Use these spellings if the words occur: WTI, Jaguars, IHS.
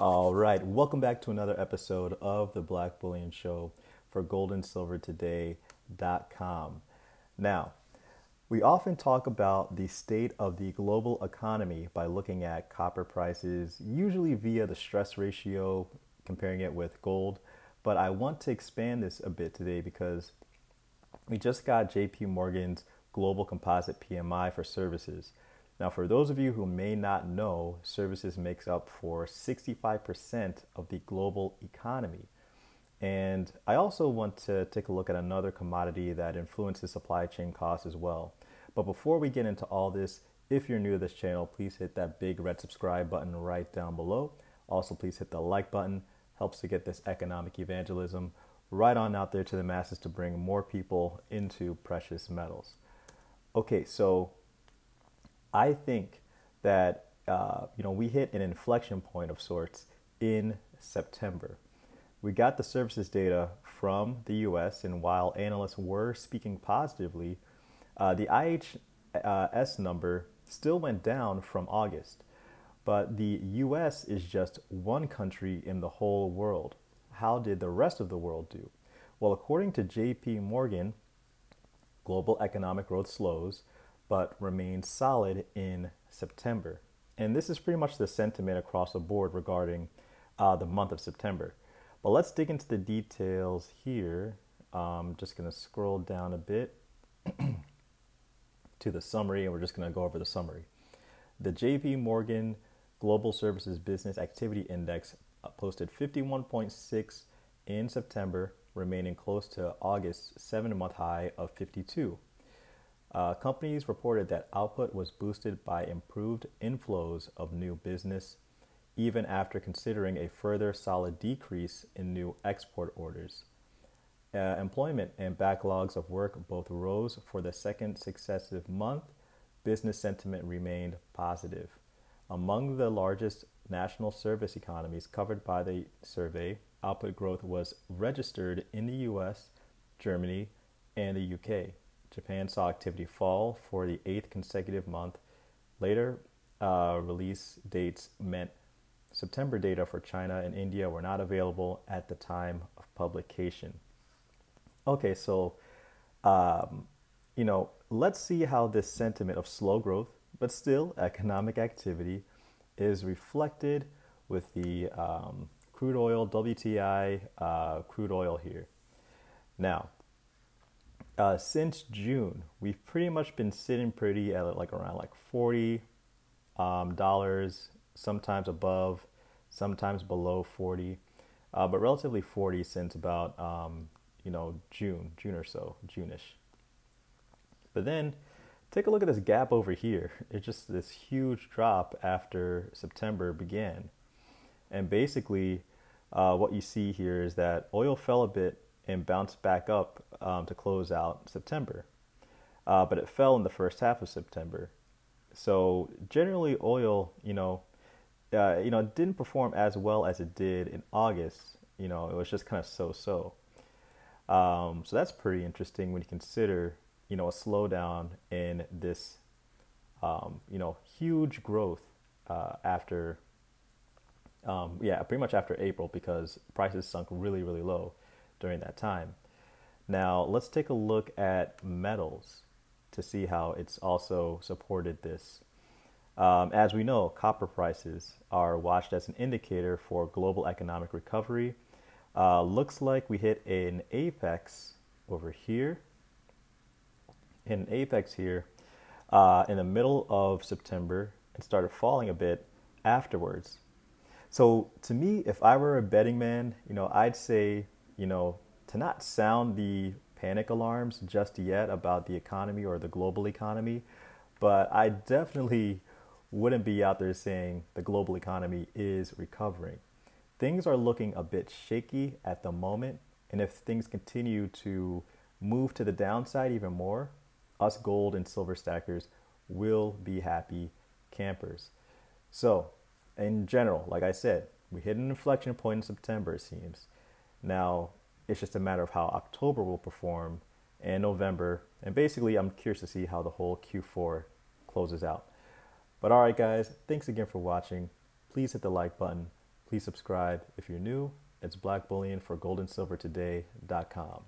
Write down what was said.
All right, welcome back to another episode of the Black Bullion Show for goldandsilvertoday.com. Now, we often talk about the state of the global economy by looking at copper prices, usually via the stress ratio, comparing it with gold. But I want to expand this a bit today because we just got J.P. Morgan's Global Composite PMI for services. Now, for those of you who may not know, services makes up for 65% of the global economy. And I also want to take a look at another commodity that influences supply chain costs as well. But before we get into all this, if you're new to this channel, please hit that big red subscribe button right down below. Also, please hit the like button. Helps to get this economic evangelism right on out there to the masses to bring more people into precious metals. Okay, so I think that, we hit an inflection point of sorts in September. We got the services data from the U.S., and while analysts were speaking positively, the IHS number still went down from August. But the U.S. is just one country in the whole world. How did the rest of the world do? Well, according to J.P. Morgan, global economic growth slows, but remains solid in September. And this is pretty much the sentiment across the board regarding the month of September. But let's dig into the details here. I'm just going to scroll down a bit to the summary, and we're just going to go over the summary. The J.P. Morgan Global Services Business Activity Index posted 51.6 in September, remaining close to August's 7-month high of 52. Companies reported that output was boosted by improved inflows of new business, even after considering a further solid decrease in new export orders. Employment and backlogs of work both rose for the second successive month. Business sentiment remained positive. Among the largest national service economies covered by the survey, output growth was registered in the U.S., Germany, and the U.K. Japan saw activity fall for the 8th consecutive month. Later release dates meant September data for China and India were not available at the time of publication. Okay, so, let's see how this sentiment of slow growth, but still economic activity, is reflected with the crude oil, WTI crude oil here. Now, since June, we've pretty much been sitting pretty at around $40, sometimes above, sometimes below 40, but relatively 40 since about, June or so, June-ish. But then take a look at this gap over here. It's just this huge drop after September began. And basically what you see here is that oil fell a bit and bounced back up to close out September. But it fell in the first half of September. So generally oil, didn't perform as well as it did in August. It was just kind of so-so. So that's pretty interesting when you consider, a slowdown in this, huge growth after, pretty much after April, because prices sunk really, really low during that time. Now let's take a look at metals to see how it's also supported this. As we know, copper prices are watched as an indicator for global economic recovery. Looks like we hit an apex over here, in the middle of September, and started falling a bit afterwards. So to me, if I were a betting man, I'd say, to not sound the panic alarms just yet about the economy or the global economy, but I definitely wouldn't be out there saying the global economy is recovering. Things are looking a bit shaky at the moment, and if things continue to move to the downside even more, us gold and silver stackers will be happy campers. So in general, like I said, we hit an inflection point in September, it seems. Now, it's just a matter of how October will perform and November. And basically, I'm curious to see how the whole Q4 closes out. But all right, guys, thanks again for watching. Please hit the like button. Please subscribe if you're new. It's blackbullionforgoldandsilvertoday.com.